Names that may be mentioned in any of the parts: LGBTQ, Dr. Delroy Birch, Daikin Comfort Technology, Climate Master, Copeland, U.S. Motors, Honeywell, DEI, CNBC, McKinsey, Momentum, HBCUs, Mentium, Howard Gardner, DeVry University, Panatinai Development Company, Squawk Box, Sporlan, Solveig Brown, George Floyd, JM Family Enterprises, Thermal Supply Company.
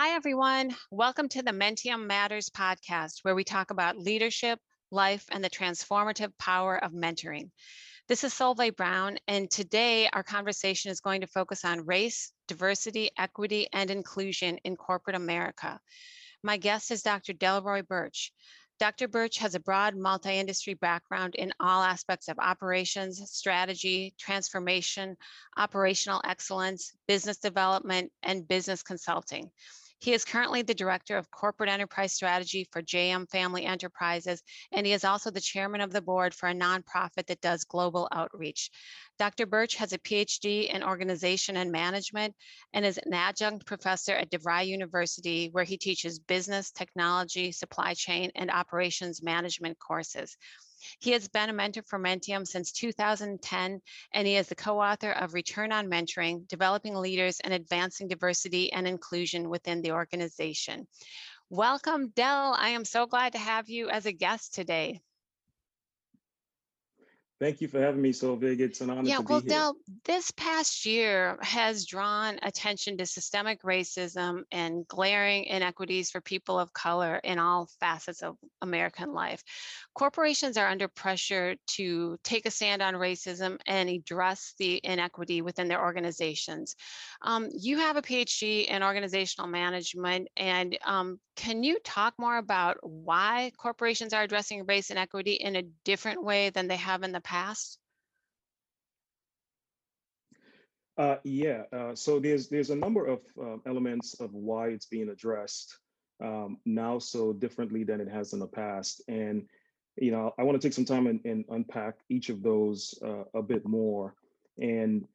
Hi, everyone. Welcome to the Mentium Matters podcast, where we talk about leadership, life, and the transformative power of mentoring. This is Solveig Brown, and today our conversation is going to focus on race, diversity, equity, and inclusion in corporate America. My guest is Dr. Delroy Birch. Dr. Birch has a broad multi-industry background in all aspects of operations, strategy, transformation, operational excellence, business development, and business consulting. He is currently the Director of Corporate Enterprise Strategy for JM Family Enterprises, and he is also the Chairman of the Board for a nonprofit that does global outreach. Dr. Birch has a PhD in organization and management and is an adjunct professor at DeVry University, where he teaches business, technology, supply chain, and operations management courses. He has been a mentor for Mentium since 2010, and he is the co-author of Return on Mentoring, Developing Leaders and Advancing Diversity and Inclusion Within the Organization. Welcome, Del. I am so glad to have you as a guest today. Thank you for having me, Solveig. It's an honor to be here. Del, this past year has drawn attention to systemic racism and glaring inequities for people of color in all facets of American life. Corporations are under pressure to take a stand on racism and address the inequity within their organizations. You have a PhD in organizational management, and can you talk more about why corporations are addressing race inequity in a different way than they have in the past? So there's a number of elements of why it's being addressed now so differently than it has in the past. And, you know, I want to take some time and unpack each of those a bit more. And,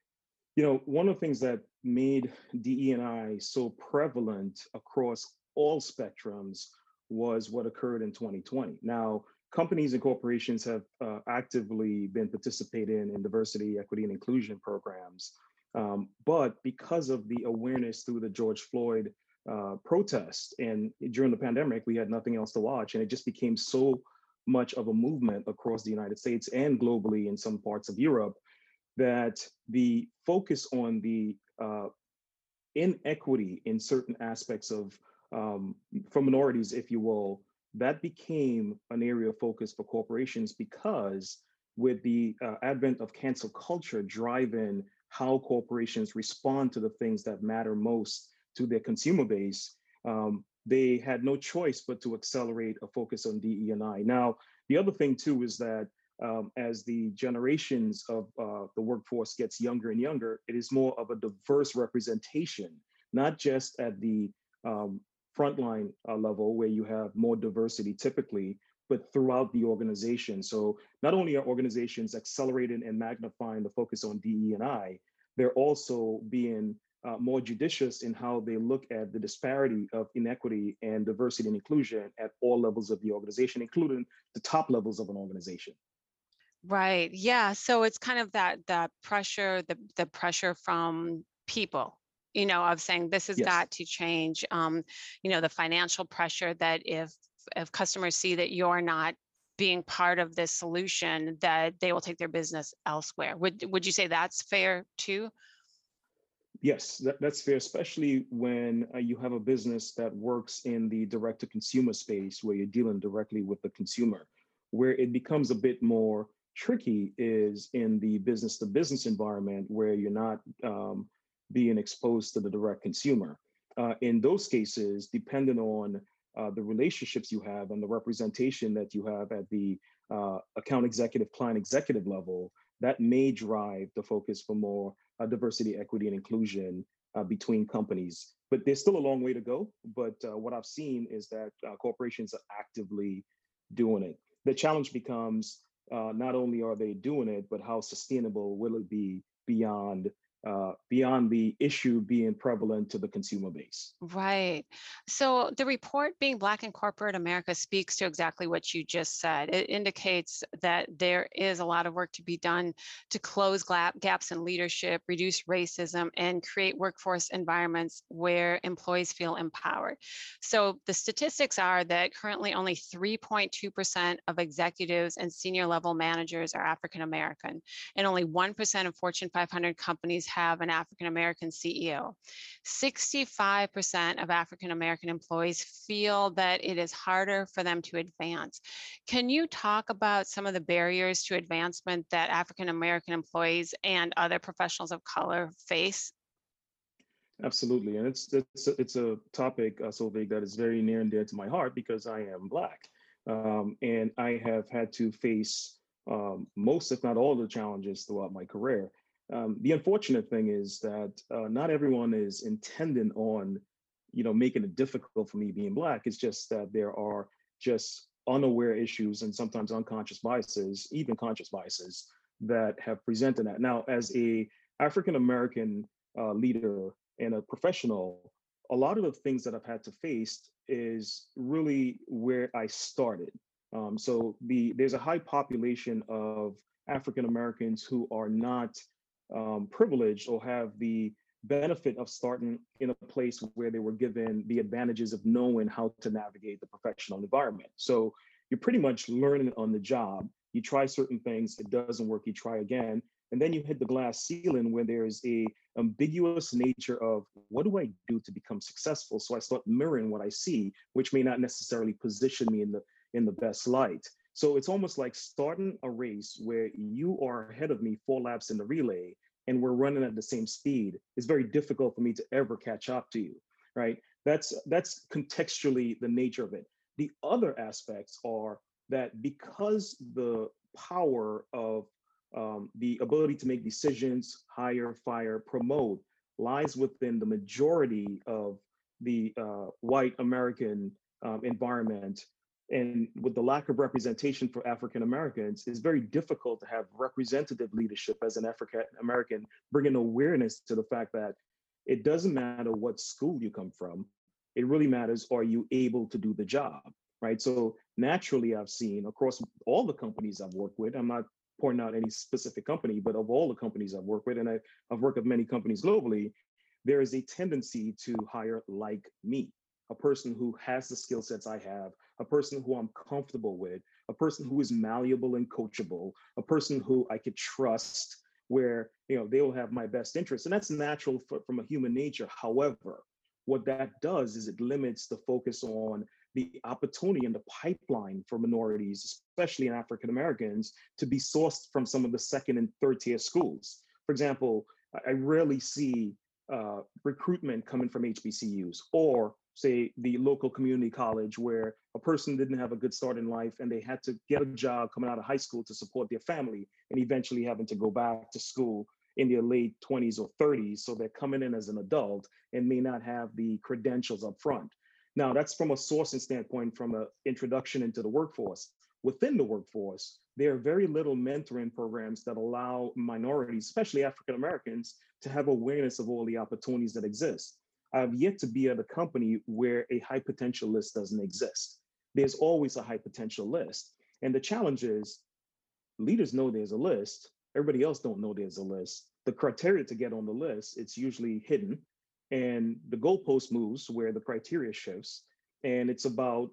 you know, one of the things that made DE&I so prevalent across all spectrums was what occurred in 2020. Now, companies and corporations have actively been participating in diversity, equity, and inclusion programs. But because of the awareness through the George Floyd protest and during the pandemic, we had nothing else to watch. And it just became so much of a movement across the United States and globally in some parts of Europe that the focus on the inequity in certain aspects of for minorities, if you will, that became an area of focus for corporations, because with the advent of cancel culture driving how corporations respond to the things that matter most to their consumer base, they had no choice but to accelerate a focus on DE&I. Now, the other thing too is that as the generations of the workforce gets younger and younger, it is more of a diverse representation, not just at the frontline level where you have more diversity typically, but throughout the organization. So not only are organizations accelerating and magnifying the focus on DE&I, they're also being more judicious in how they look at the disparity of inequity and diversity and inclusion at all levels of the organization, including the top levels of an organization. Right. Yeah. So it's kind of that pressure, the pressure from people, you know, of saying this has got to change. You know, the financial pressure that if customers see that you're not being part of this solution, that they will take their business elsewhere. Would you say that's fair too? Yes, that's fair, especially when you have a business that works in the direct-to-consumer space where you're dealing directly with the consumer. Where it becomes a bit more tricky is in the business-to-business environment where you're not being exposed to the direct consumer. In those cases, depending on the relationships you have and the representation that you have at the account executive, client executive level, that may drive the focus for more diversity, equity, and inclusion between companies. But there's still a long way to go. But what I've seen is that corporations are actively doing it. The challenge becomes not only are they doing it, but how sustainable will it be beyond the issue being prevalent to the consumer base. Right. So the report Being Black in Corporate America speaks to exactly what you just said. It indicates that there is a lot of work to be done to close gaps in leadership, reduce racism, and create workforce environments where employees feel empowered. So the statistics are that currently only 3.2% of executives and senior level managers are African American, and only 1% of Fortune 500 companies have an African-American CEO. 65% of African-American employees feel that it is harder for them to advance. Can you talk about some of the barriers to advancement that African-American employees and other professionals of color face? Absolutely, and it's a topic, Solveig, that is very near and dear to my heart because I am Black, and I have had to face most, if not all, the challenges throughout my career. The unfortunate thing is that not everyone is intending on, making it difficult for me being Black. It's just that there are just unaware issues and sometimes unconscious biases, even conscious biases, that have presented that. Now, as a African-American leader and a professional, a lot of the things that I've had to face is really where I started. So there's a high population of African Americans who are not privileged or have the benefit of starting in a place where they were given the advantages of knowing how to navigate the professional environment. So you're pretty much learning on the job. You try certain things, it doesn't work, you try again. And then you hit the glass ceiling where there's a ambiguous nature of what do I do to become successful? So I start mirroring what I see, which may not necessarily position me in the best light. So it's almost like starting a race where you are ahead of me 4 laps in the relay and we're running at the same speed. It's very difficult for me to ever catch up to you, right? That's contextually the nature of it. The other aspects are that because the power of the ability to make decisions, hire, fire, promote, lies within the majority of the white American environment, and with the lack of representation for African Americans, it's very difficult to have representative leadership as an African American, bringing awareness to the fact that it doesn't matter what school you come from, it really matters, are you able to do the job, right? So naturally, I've seen across all the companies I've worked with, I'm not pointing out any specific company, but of all the companies I've worked with, and I've worked with many companies globally, there is a tendency to hire like me, a person who has the skill sets I have, a person who I'm comfortable with, a person who is malleable and coachable, a person who I could trust, where they will have my best interest. And that's natural from a human nature. However, what that does is it limits the focus on the opportunity and the pipeline for minorities, especially in African Americans, to be sourced from some of the second and third tier schools. For example, I rarely see recruitment coming from HBCUs or, say, the local community college where a person didn't have a good start in life and they had to get a job coming out of high school to support their family and eventually having to go back to school in their late 20s or 30s. So they're coming in as an adult and may not have the credentials up front. Now, that's from a sourcing standpoint, from an introduction into the workforce. Within the workforce, there are very little mentoring programs that allow minorities, especially African Americans, to have awareness of all the opportunities that exist. I've yet to be at a company where a high potential list doesn't exist. There's always a high potential list. And the challenge is leaders know there's a list. Everybody else don't know there's a list. The criteria to get on the list, it's usually hidden. And the goalpost moves where the criteria shifts. And it's about,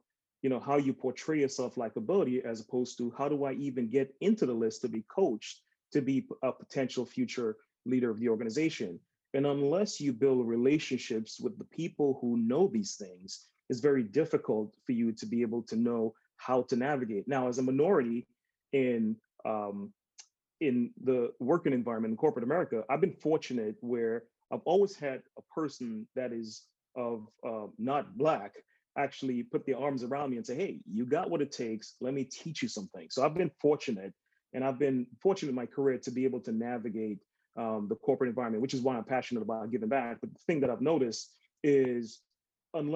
how you portray yourself like ability as opposed to how do I even get into the list to be coached, to be a potential future leader of the organization. And unless you build relationships with the people who know these things, it's very difficult for you to be able to know how to navigate. Now, as a minority in the working environment in corporate America, I've been fortunate where I've always had a person that is of not Black actually put their arms around me and say, hey, you got what it takes. Let me teach you something. So I've been fortunate, and I've been fortunate in my career to be able to navigate the corporate environment, which is why I'm passionate about giving back. But the thing that I've noticed is from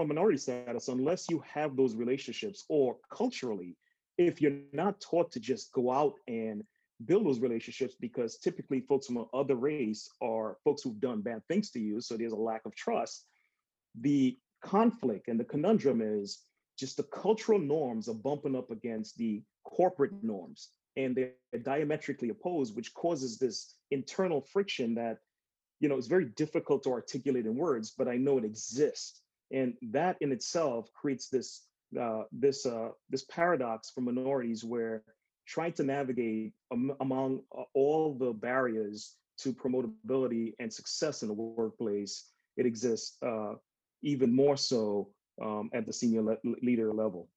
a minority status, unless you have those relationships or culturally, if you're not taught to just go out and build those relationships, because typically folks from another race are folks who've done bad things to you. So there's a lack of trust. The conflict and the conundrum is just the cultural norms are bumping up against the corporate norms. And they're diametrically opposed, which causes this internal friction that, it's very difficult to articulate in words, but I know it exists. And that in itself creates this paradox for minorities where trying to navigate among all the barriers to promotability and success in the workplace, it exists even more so at the senior leader level.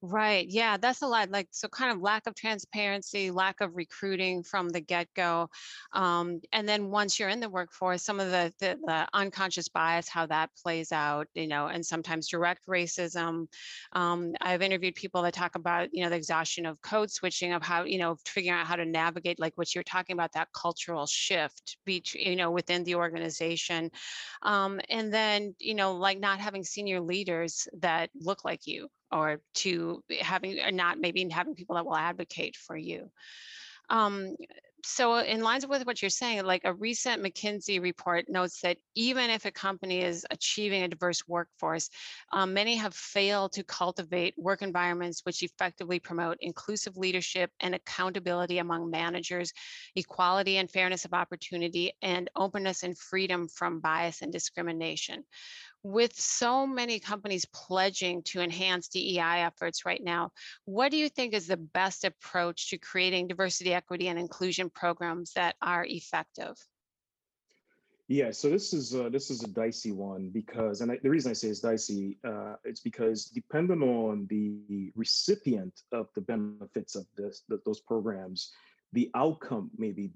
Right. Yeah, that's a lot. Like, so kind of lack of transparency, lack of recruiting from the get-go. And then once you're in the workforce, some of the unconscious bias, how that plays out, you know, and sometimes direct racism. I've interviewed people that talk about, you know, the exhaustion of code switching, of how, you know, figuring out how to navigate, like what you're talking about, that cultural shift, you know, within the organization. And then, you know, like not having senior leaders that look like you, or to having, or not maybe having people that will advocate for you. So in lines with what you're saying, like a recent McKinsey report notes that even if a company is achieving a diverse workforce, many have failed to cultivate work environments which effectively promote inclusive leadership and accountability among managers, equality and fairness of opportunity, and openness and freedom from bias and discrimination. With so many companies pledging to enhance DEI efforts right now, what do you think is the best approach to creating diversity, equity, and inclusion programs that are effective? Yeah, so this is a dicey one because, and the reason I say it's dicey, it's because depending on the recipient of the benefits of those programs, the outcome may be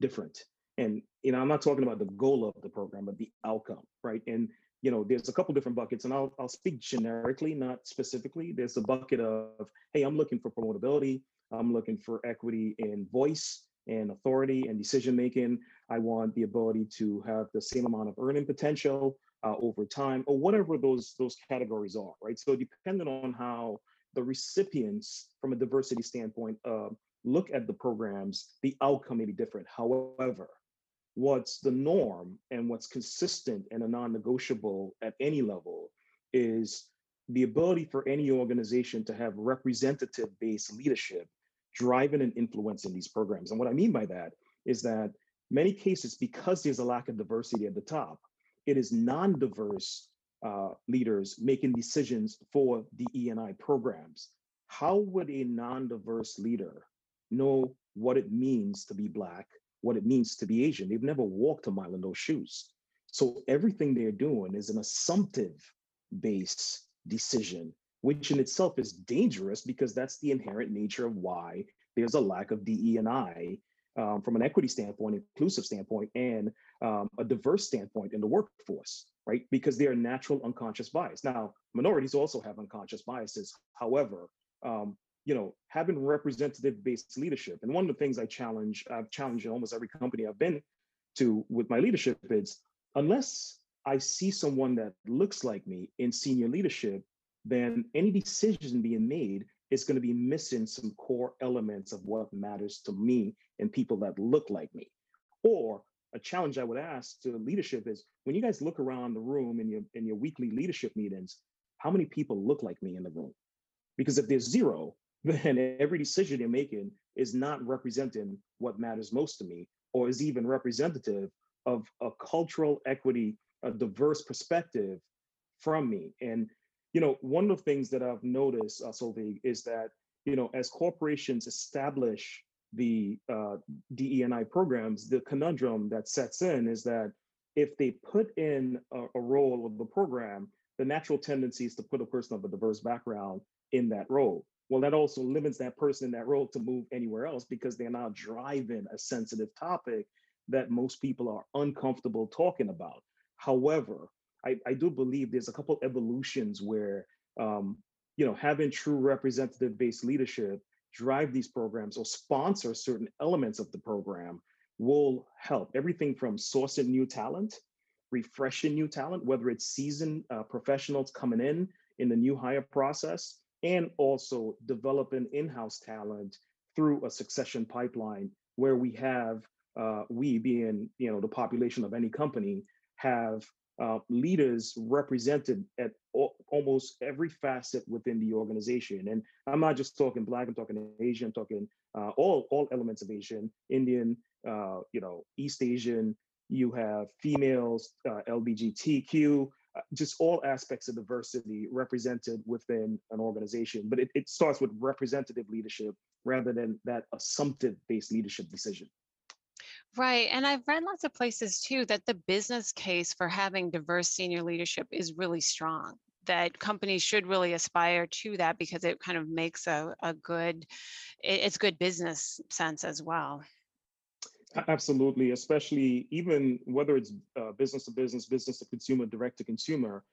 different. And you know, I'm not talking about the goal of the program, but the outcome, right? And you know, there's a couple different buckets, and I'll speak generically, not specifically. There's a bucket of, hey, I'm looking for promotability. I'm looking for equity in voice and authority and decision making. I want the ability to have the same amount of earning potential over time, or whatever those categories are, right? So depending on how the recipients, from a diversity standpoint, look at the programs, the outcome may be different. However, what's the norm and what's consistent and a non-negotiable at any level is the ability for any organization to have representative-based leadership driving and influencing these programs. And what I mean by that is that many cases, because there's a lack of diversity at the top, it is non-diverse leaders making decisions for the DE&I programs. How would a non-diverse leader know what it means to be Black, what it means to be Asian? They've never walked a mile in those shoes. So everything they're doing is an assumptive-based decision, which in itself is dangerous because that's the inherent nature of why there's a lack of DE&I from an equity standpoint, inclusive standpoint, and a diverse standpoint in the workforce, right? Because they are natural unconscious bias. Now, minorities also have unconscious biases. However, you know, having representative-based leadership. And one of the things I've challenged in almost every company I've been to with my leadership is, unless I see someone that looks like me in senior leadership, then any decision being made is going to be missing some core elements of what matters to me and people that look like me. Or a challenge I would ask to leadership is, when you guys look around the room in your weekly leadership meetings, how many people look like me in the room? Because if there's zero, then every decision you're making is not representing what matters most to me, or is even representative of a cultural equity, a diverse perspective from me. And, you know, one of the things that I've noticed, Solveig, is that, you know, as corporations establish the DE&I programs, the conundrum that sets in is that if they put in a role of the program, the natural tendency is to put a person of a diverse background in that role. Well, that also limits that person in that role to move anywhere else because they're now driving a sensitive topic that most people are uncomfortable talking about. However, I do believe there's a couple evolutions where, you know, having true representative-based leadership drive these programs or sponsor certain elements of the program will help. Everything from sourcing new talent, refreshing new talent, whether it's seasoned professionals coming in the new hire process, and also developing in-house talent through a succession pipeline where we have, we being, you know, the population of any company, have leaders represented at almost every facet within the organization. And I'm not just talking Black, I'm talking Asian, I'm talking all elements of Asian, Indian, you know, East Asian, you have females, LGBTQ, just all aspects of diversity represented within an organization. But it starts with representative leadership rather than that assumptive-based leadership decision. Right. And I've read lots of places too that the business case for having diverse senior leadership is really strong, that companies should really aspire to that because it kind of makes it's good business sense as well. Absolutely, especially even whether it's business to business, business to consumer, direct to consumer,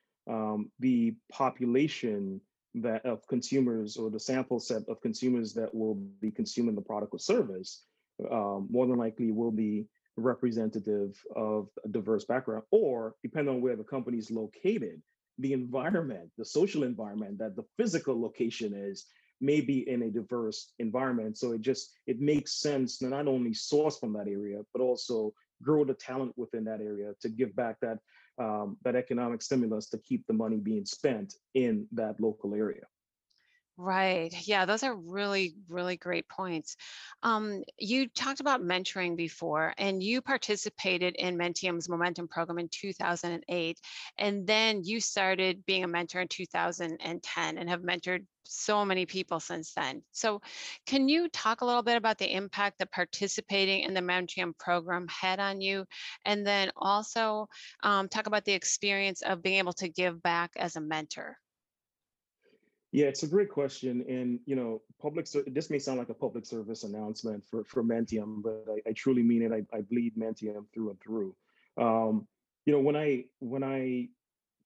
the population that of consumers or the sample set of consumers that will be consuming the product or service more than likely will be representative of a diverse background, or depending on where the company is located, the environment, the social environment that the physical location is, may be in a diverse environment. So it makes sense to not only source from that area, but also grow the talent within that area to give back that that economic stimulus to keep the money being spent in that local area. Right. Yeah, those are really, really great points. You talked about mentoring before, and you participated in Mentium's Momentum program in 2008, and then you started being a mentor in 2010 and have mentored so many people since then. So can you talk a little bit about the impact that participating in the Mentium program had on you, and then also talk about the experience of being able to give back as a mentor? Yeah, it's a great question. And, this may sound like a public service announcement for Mentium, but I truly mean it. I bleed Mentium through and through. When I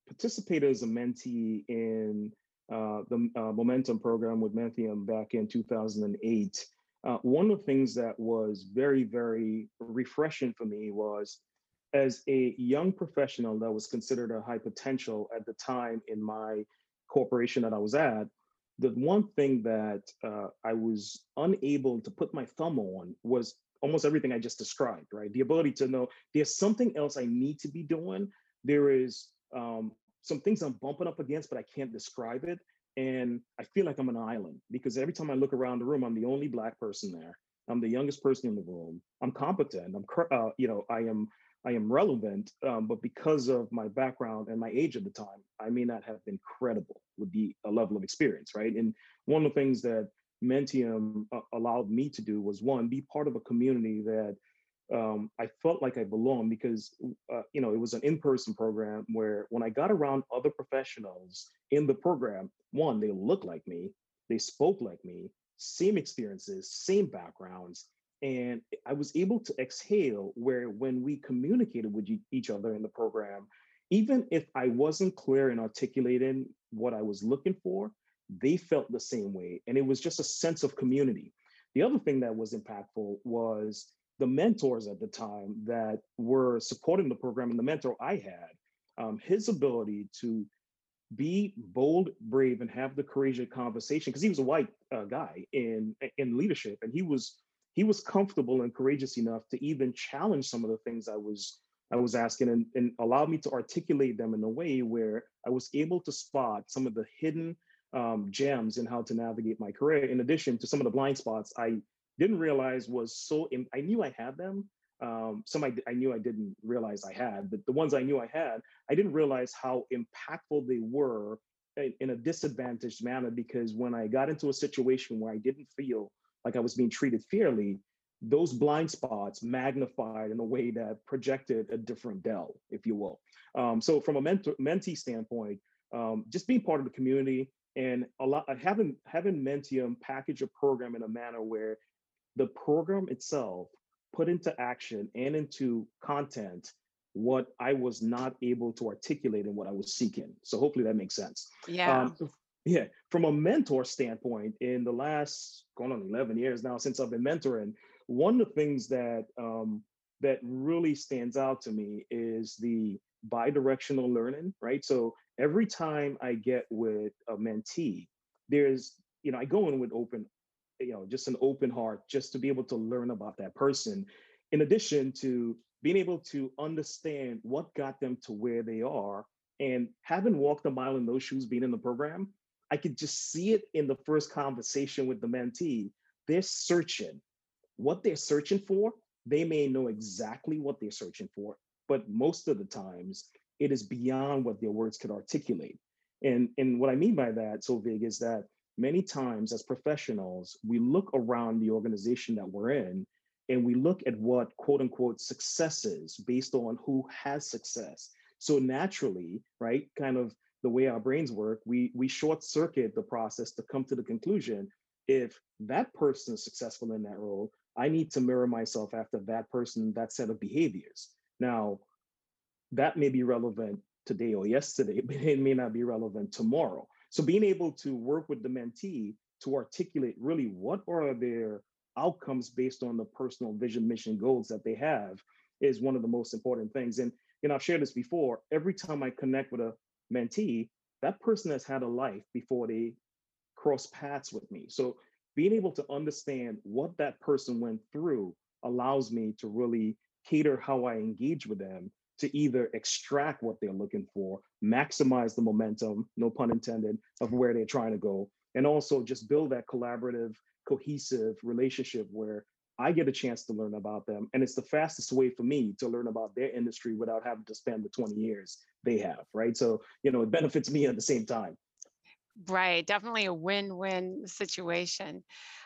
participated as a mentee in the Momentum program with Mentium back in 2008, one of the things that was very, very refreshing for me was, as a young professional that was considered a high potential at the time in my corporation that I was at, the one thing that I was unable to put my thumb on was almost everything I just described, right? The ability to know there's something else I need to be doing. There is some things I'm bumping up against, but I can't describe it. And I feel like I'm an island because every time I look around the room, I'm the only Black person there. I'm the youngest person in the room. I'm competent. I am relevant, but because of my background and my age at the time, I may not have been credible with the level of experience, right? And one of the things that Mentium allowed me to do was, one, be part of a community that I felt like I belonged because, it was an in-person program where when I got around other professionals in the program, one, they looked like me, they spoke like me, same experiences, same backgrounds, and I was able to exhale where when we communicated with each other in the program, even if I wasn't clear in articulating what I was looking for, they felt the same way. And it was just a sense of community. The other thing that was impactful was the mentors at the time that were supporting the program, and the mentor I had, his ability to be bold, brave, and have the courageous conversation, because he was a white guy in leadership, and he was comfortable and courageous enough to even challenge some of the things I was asking and allowed me to articulate them in a way where I was able to spot some of the hidden gems in how to navigate my career, in addition to some of the blind spots I didn't realize was so, I knew I had them. Some I knew I didn't realize I had, but the ones I knew I had, I didn't realize how impactful they were in a disadvantaged manner, because when I got into a situation where I didn't feel like I was being treated fairly, those blind spots magnified in a way that projected a different Dell, if you will. So from a mentee standpoint, just being part of the community and having Mentium package a program in a manner where the program itself put into action and into content what I was not able to articulate and what I was seeking. So hopefully that makes sense. Yeah. Yeah, from a mentor standpoint, in the last going on 11 years now since I've been mentoring, one of the things that that really stands out to me is the bi-directional learning, right? So every time I get with a mentee, there's, I go in with open, just an open heart, just to be able to learn about that person, in addition to being able to understand what got them to where they are. And having walked a mile in those shoes, being in the program, I could just see it in the first conversation with the mentee. They're searching. What they're searching for, they may know exactly what they're searching for, but most of the times it is beyond what their words could articulate. And what I mean by that, Solveig, is that many times as professionals, we look around the organization that we're in and we look at what quote unquote success is based on who has success. So naturally, right, kind of the way our brains work, we short circuit the process to come to the conclusion, if that person is successful in that role, I need to mirror myself after that person, that set of behaviors. Now, that may be relevant today or yesterday, but it may not be relevant tomorrow. So being able to work with the mentee to articulate really what are their outcomes based on the personal vision, mission, goals that they have is one of the most important things. And you know, I've shared this before, every time I connect with a mentee, that person has had a life before they cross paths with me. So being able to understand what that person went through allows me to really cater how I engage with them to either extract what they're looking for, maximize the momentum, no pun intended, of where they're trying to go, and also just build that collaborative, cohesive relationship where I get a chance to learn about them. And it's the fastest way for me to learn about their industry without having to spend the 20 years they have, right? So, you know, it benefits me at the same time. Right, definitely a win-win situation.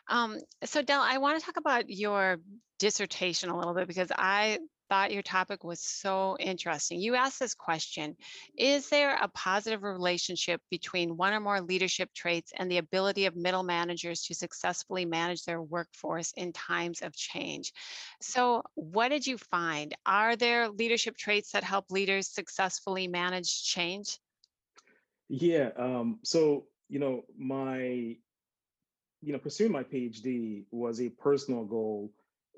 So Del, I want to talk about your dissertation a little bit because I thought your topic was so interesting. You asked this question, is there a positive relationship between one or more leadership traits and the ability of middle managers to successfully manage their workforce in times of change? So what did you find? Are there leadership traits that help leaders successfully manage change? Yeah. So, you know, pursuing my PhD was a personal goal.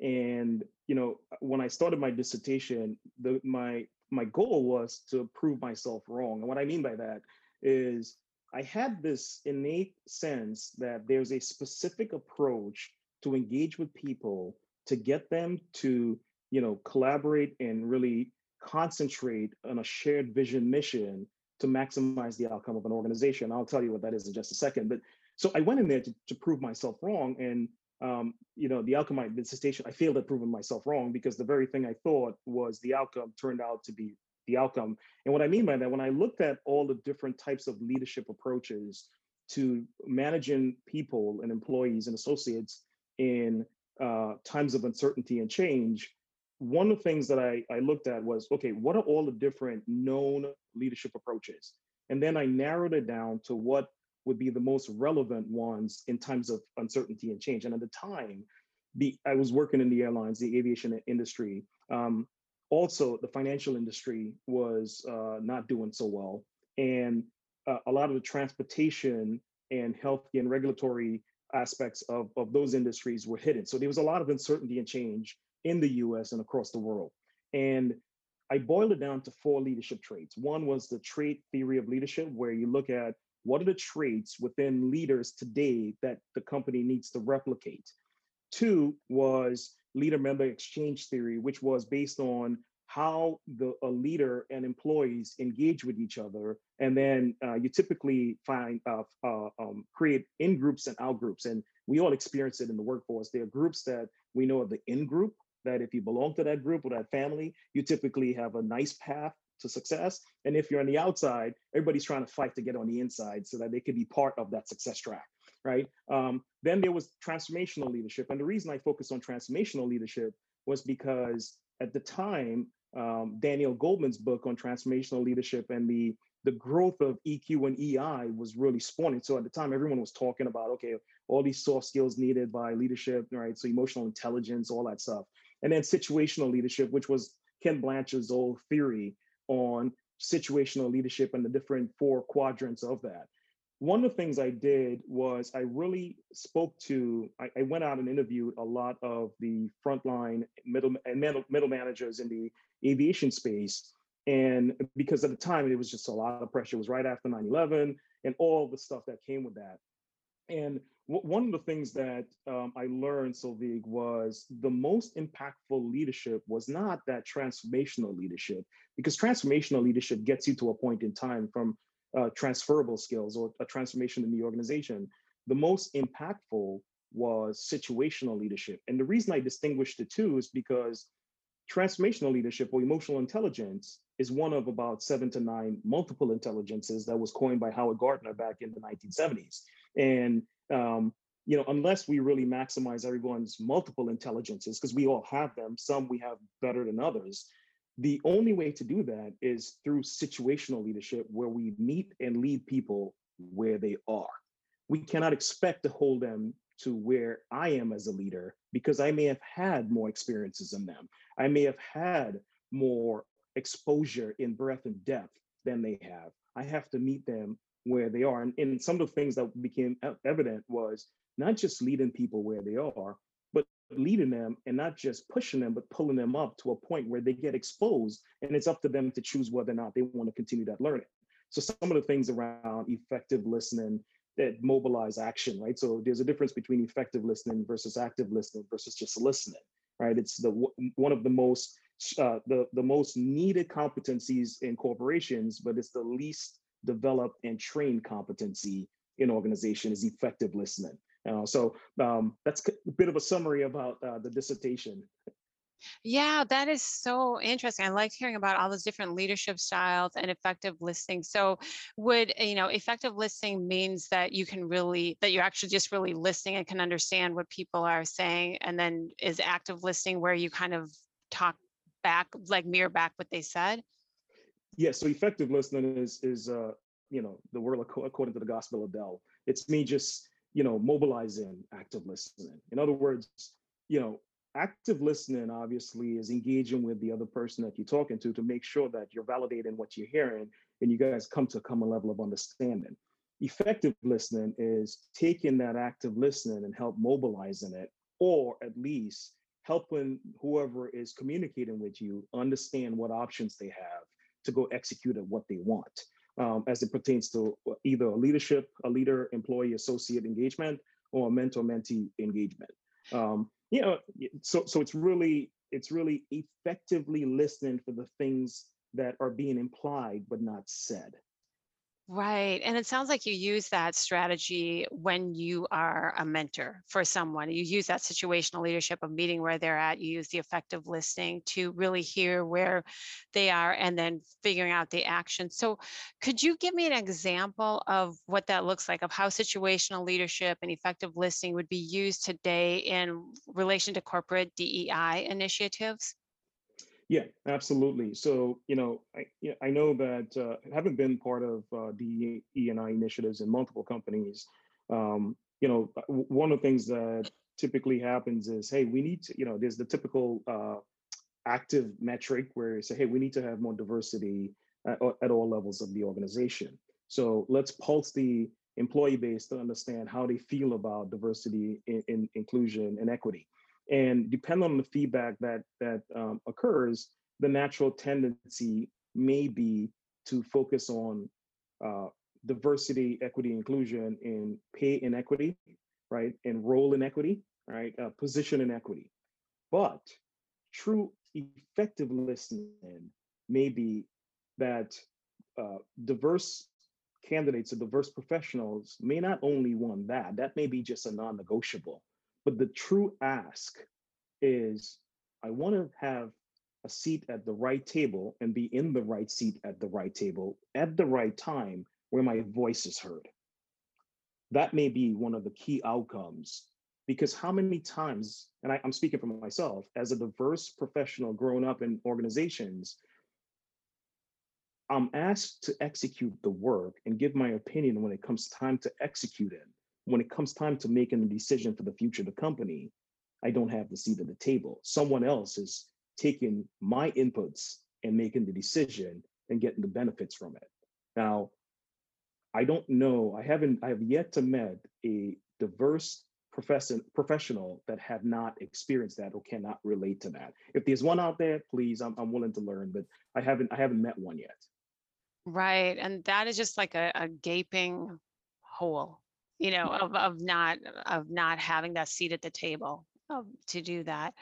And, you know, when I started my dissertation, my goal was to prove myself wrong. And what I mean by that is I had this innate sense that there's a specific approach to engage with people to get them to, you know, collaborate and really concentrate on a shared vision mission to maximize the outcome of an organization. I'll tell you what that is in just a second. But so I went in there to prove myself wrong. And, you know, the outcome of my dissertation, I failed at proving myself wrong because the very thing I thought was the outcome turned out to be the outcome. And what I mean by that, when I looked at all the different types of leadership approaches to managing people and employees and associates in times of uncertainty and change, one of the things that I looked at was, okay, what are all the different known leadership approaches? And then I narrowed it down to what would be the most relevant ones in times of uncertainty and change. And at the time, I was working in the airlines, the aviation industry. Also, the financial industry was not doing so well. And a lot of the transportation and health and regulatory aspects of those industries were hidden. So there was a lot of uncertainty and change in the US and across the world. And I boiled it down to 4 leadership traits. One was the trait theory of leadership, where you look at what are the traits within leaders today that the company needs to replicate. 2 was leader-member exchange theory, which was based on how a leader and employees engage with each other. And then you typically find create in-groups and out-groups. And we all experience it in the workforce. There are groups that we know are the in-group, that if you belong to that group or that family, you typically have a nice path to success. And if you're on the outside, everybody's trying to fight to get on the inside so that they could be part of that success track, right? Then there was transformational leadership. And the reason I focused on transformational leadership was because at the time, Daniel Goldman's book on transformational leadership and the growth of EQ and EI was really spawning. So at the time, everyone was talking about, okay, all these soft skills needed by leadership, right? So emotional intelligence, all that stuff. And then situational leadership, which was Ken Blanchard's old theory on situational leadership and the different 4 quadrants of that. One of the things I did was I really spoke to, I went out and interviewed a lot of the frontline middle managers in the aviation space. And because at the time, it was just a lot of pressure. It was right after 9/11 and all the stuff that came with that. And one of the things that I learned, Solveig, was the most impactful leadership was not that transformational leadership, because transformational leadership gets you to a point in time from transferable skills or a transformation in the organization. The most impactful was situational leadership. And the reason I distinguished the 2 is because transformational leadership or emotional intelligence is one of about 7 to 9 multiple intelligences that was coined by Howard Gardner back in the 1970s. And you know, unless we really maximize everyone's multiple intelligences, because we all have them, some we have better than others, the only way to do that is through situational leadership, where we meet and lead people where they are. We cannot expect to hold them to where I am as a leader, because I may have had more experiences than them. I may have had more exposure in breadth and depth than they have. I have to meet them where they are. And some of the things that became evident was not just leading people where they are, but leading them and not just pushing them, but pulling them up to a point where they get exposed, and it's up to them to choose whether or not they want to continue that learning. So some of the things around effective listening that mobilize action, right? So there's a difference between effective listening versus active listening versus just listening, right? It's one of the most needed competencies in corporations, but it's the least developed and trained competency in organization is effective listening. So that's a bit of a summary about the dissertation. Yeah, that is so interesting. I liked hearing about all those different leadership styles and effective listening. So would, you know, effective listening means that you can really, that you're actually just really listening and can understand what people are saying. And then is active listening where you kind of talk back, like mirror back what they said? Yeah. So effective listening is you know, the word according to the Gospel of Dell. It's me just, you know, mobilizing active listening. In other words, you know, active listening obviously is engaging with the other person that you're talking to make sure that you're validating what you're hearing and you guys come to a common level of understanding. Effective listening is taking that active listening and help mobilizing it, or at least helping whoever is communicating with you understand what options they have to go execute at what they want, as it pertains to either a leader, employee, associate engagement, or a mentor-mentee engagement. So it's really effectively listening for the things that are being implied but not said. Right. And it sounds like you use that strategy when you are a mentor for someone. You use that situational leadership of meeting where they're at. You use the effective listening to really hear where they are and then figuring out the action. So could you give me an example of what that looks like, of how situational leadership and effective listening would be used today in relation to corporate DEI initiatives? Yeah, absolutely. So, you know, I know that having been part of DE&I initiatives in multiple companies, you know, one of the things that typically happens is, hey, we need to, you know, there's the typical active metric where you say, hey, we need to have more diversity at all levels of the organization. So let's pulse the employee base to understand how they feel about diversity, inclusion, and equity. And depending on the feedback that occurs, the natural tendency may be to focus on diversity, equity, inclusion in pay inequity, right? And role inequity, right? Position inequity. But true effective listening may be that diverse candidates or diverse professionals may not only want that, that may be just a non-negotiable. But the true ask is, I want to have a seat at the right table and be in the right seat at the right table at the right time where my voice is heard. That may be one of the key outcomes, because how many times, and I'm speaking for myself, as a diverse professional growing up in organizations, I'm asked to execute the work and give my opinion when it comes time to execute it. When it comes time to making a decision for the future of the company, I don't have the seat at the table. Someone else is taking my inputs and making the decision and getting the benefits from it. Now, I don't know. I have yet to meet a diverse professional that have not experienced that or cannot relate to that. If there's one out there, please, I'm willing to learn, but I haven't met one yet. Right. And that is just like a gaping hole, you know, of not having that seat at the table to do that.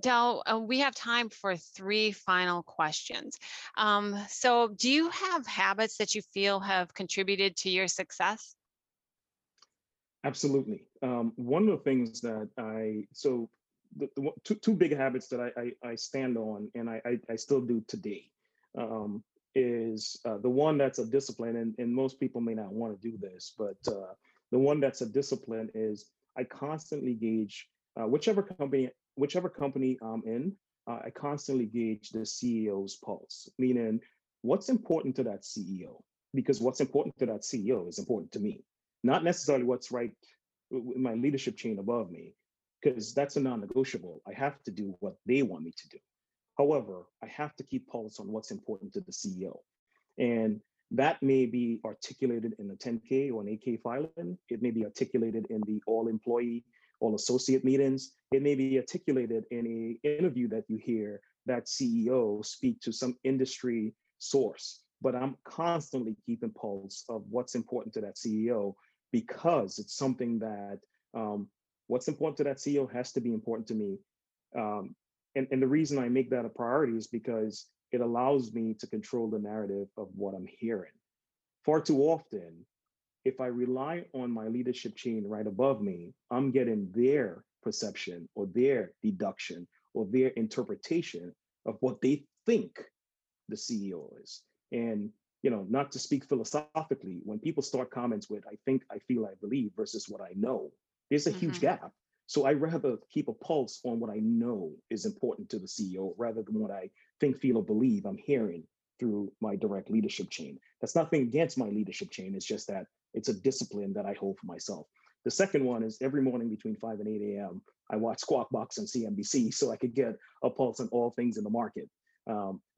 Del, we have time for 3 final questions. So do you have habits that you feel have contributed to your success? Absolutely. One of the things that two big habits that I stand on and I still do today is the one that's a discipline, and most people may not want to do this, but The one that's a discipline is I constantly gauge whichever company I'm in, I constantly gauge the CEO's pulse, meaning what's important to that CEO, because what's important to that CEO is important to me, not necessarily what's right with my leadership chain above me, because that's a non-negotiable. I have to do what they want me to do. However, I have to keep pulse on what's important to the CEO. And that may be articulated in a 10K or an 8K filing. It may be articulated in the all-employee, all-associate meetings. It may be articulated in an interview that you hear that CEO speak to some industry source. But I'm constantly keeping pulse of what's important to that CEO, because it's something that what's important to that CEO has to be important to me. And the reason I make that a priority is because it allows me to control the narrative of what I'm hearing. Far too often, if I rely on my leadership chain right above me, I'm getting their perception or their deduction or their interpretation of what they think the CEO is. And, you know, not to speak philosophically, when people start comments with, I think, I feel, I believe versus what I know, there's a huge gap. So I rather keep a pulse on what I know is important to the CEO rather than what I think, feel, or believe I'm hearing through my direct leadership chain. That's nothing against my leadership chain. It's just that it's a discipline that I hold for myself. The second one is every morning between 5 and 8 a.m., I watch Squawk Box on CNBC so I could get a pulse on all things in the market.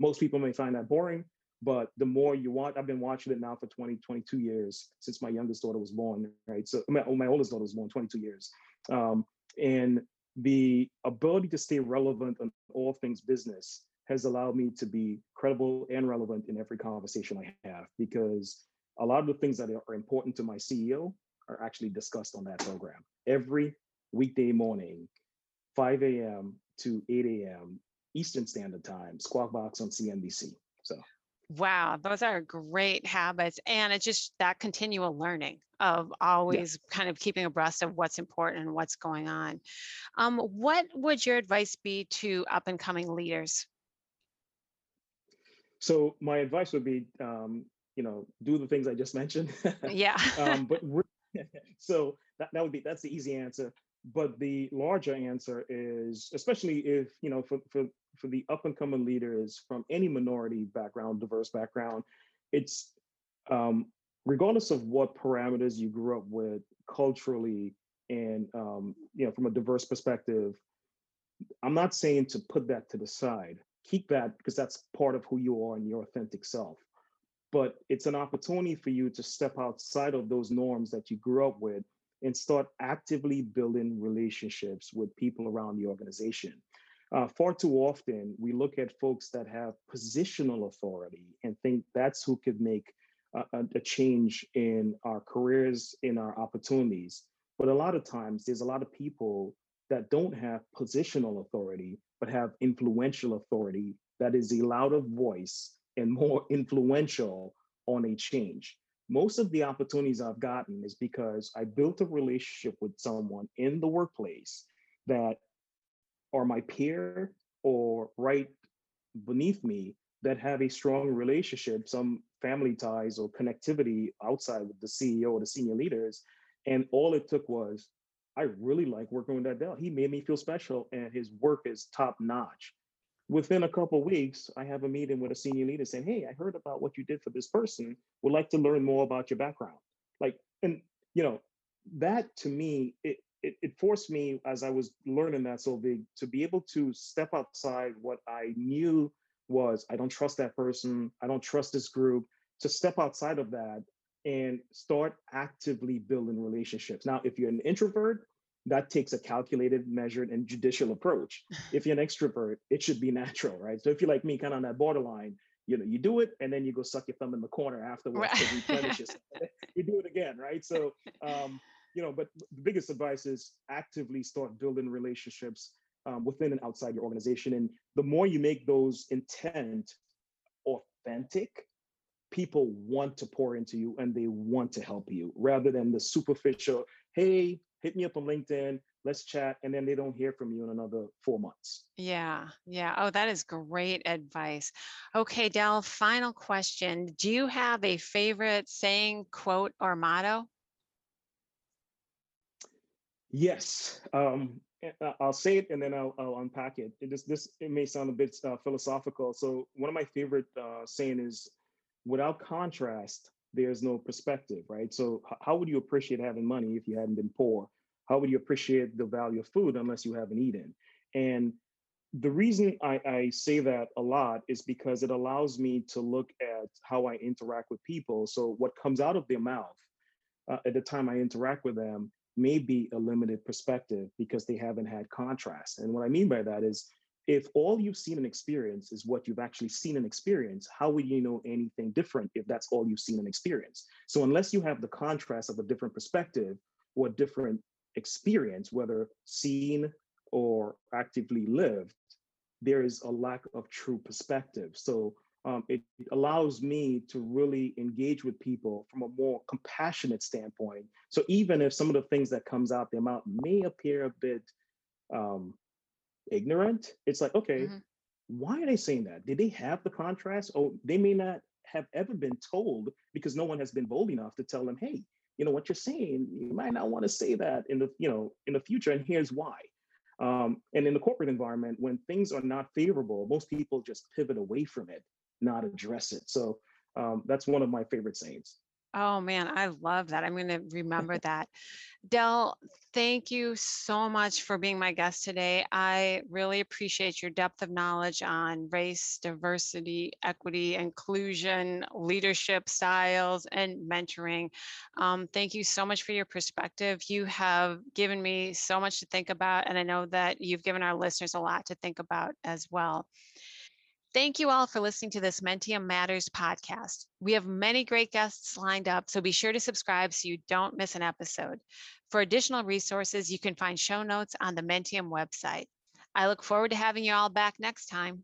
Most people may find that boring, but the more you want, I've been watching it now for 22 years since my youngest daughter was born, right? So my oldest daughter was born 22 years. And the ability to stay relevant on all things business has allowed me to be credible and relevant in every conversation I have, because a lot of the things that are important to my CEO are actually discussed on that program. Every weekday morning, 5 a.m. to 8 a.m. Eastern Standard Time, Squawk Box on CNBC. So. Wow, those are great habits. And it's just that continual learning of always kind of keeping abreast of what's important and what's going on. What would your advice be to up and coming leaders? So my advice would be, do the things I just mentioned. Yeah. That's the easy answer. But the larger answer is, especially if, for the up and coming leaders from any minority background, diverse background, it's regardless of what parameters you grew up with culturally and, from a diverse perspective, I'm not saying to put that to the side. Keep that, because that's part of who you are and your authentic self. But it's an opportunity for you to step outside of those norms that you grew up with and start actively building relationships with people around the organization. Far too often, we look at folks that have positional authority and think that's who could make a change in our careers, in our opportunities. But a lot of times, there's a lot of people that don't have positional authority, but have influential authority that is a louder voice and more influential on a change. Most of the opportunities I've gotten is because I built a relationship with someone in the workplace that are my peer or right beneath me that have a strong relationship, some family ties or connectivity outside with the CEO or the senior leaders. And all it took was, I really like working with Adele. He made me feel special and his work is top notch. Within a couple of weeks, I have a meeting with a senior leader saying, hey, I heard about what you did for this person. Would like to learn more about your background. That to me, it forced me, as I was learning that, Solveig, to be able to step outside what I knew was, I don't trust that person, I don't trust this group, to step outside of that and start actively building relationships. Now, if you're an introvert, that takes a calculated, measured, and judicial approach. If you're an extrovert, it should be natural, right? So if you're like me, kind of on that borderline, you do it, and then you go suck your thumb in the corner afterwards to replenish yourself. You do it again, right? So, but the biggest advice is actively start building relationships within and outside your organization. And the more you make those intent authentic, people want to pour into you and they want to help you, rather than the superficial, hey, hit me up on LinkedIn, let's chat, and then they don't hear from you in another 4 months. Yeah. Oh, that is great advice. Okay, Del, final question. Do you have a favorite saying, quote, or motto? Yes, I'll say it and then I'll unpack it. It may sound a bit philosophical. So one of my favorite saying is, without contrast, there's no perspective, right? So how would you appreciate having money if you hadn't been poor? How would you appreciate the value of food unless you haven't eaten? And the reason I say that a lot is because it allows me to look at how I interact with people. So what comes out of their mouth at the time I interact with them may be a limited perspective because they haven't had contrast. And what I mean by that is, if all you've seen and experienced is what you've actually seen and experienced, how would you know anything different if that's all you've seen and experienced? So unless you have the contrast of a different perspective or different experience, whether seen or actively lived, there is a lack of true perspective. So it allows me to really engage with people from a more compassionate standpoint. So even if some of the things that comes out their mouth may appear a bit ignorant, it's like, okay, why are they saying that? Did they have the contrast? Or they may not have ever been told because no one has been bold enough to tell them, hey, you know what you're saying, you might not want to say that in the future, and here's why. And in the corporate environment, when things are not favorable, most people just pivot away from it, not address it. So that's one of my favorite sayings. Oh man, I love that. I'm going to remember that. Del, thank you so much for being my guest today. I really appreciate your depth of knowledge on race, diversity, equity, inclusion, leadership styles, and mentoring. Thank you so much for your perspective. You have given me so much to think about, and I know that you've given our listeners a lot to think about as well. Thank you all for listening to this Mentium Matters podcast. We have many great guests lined up, so be sure to subscribe so you don't miss an episode. For additional resources, you can find show notes on the Mentium website. I look forward to having you all back next time.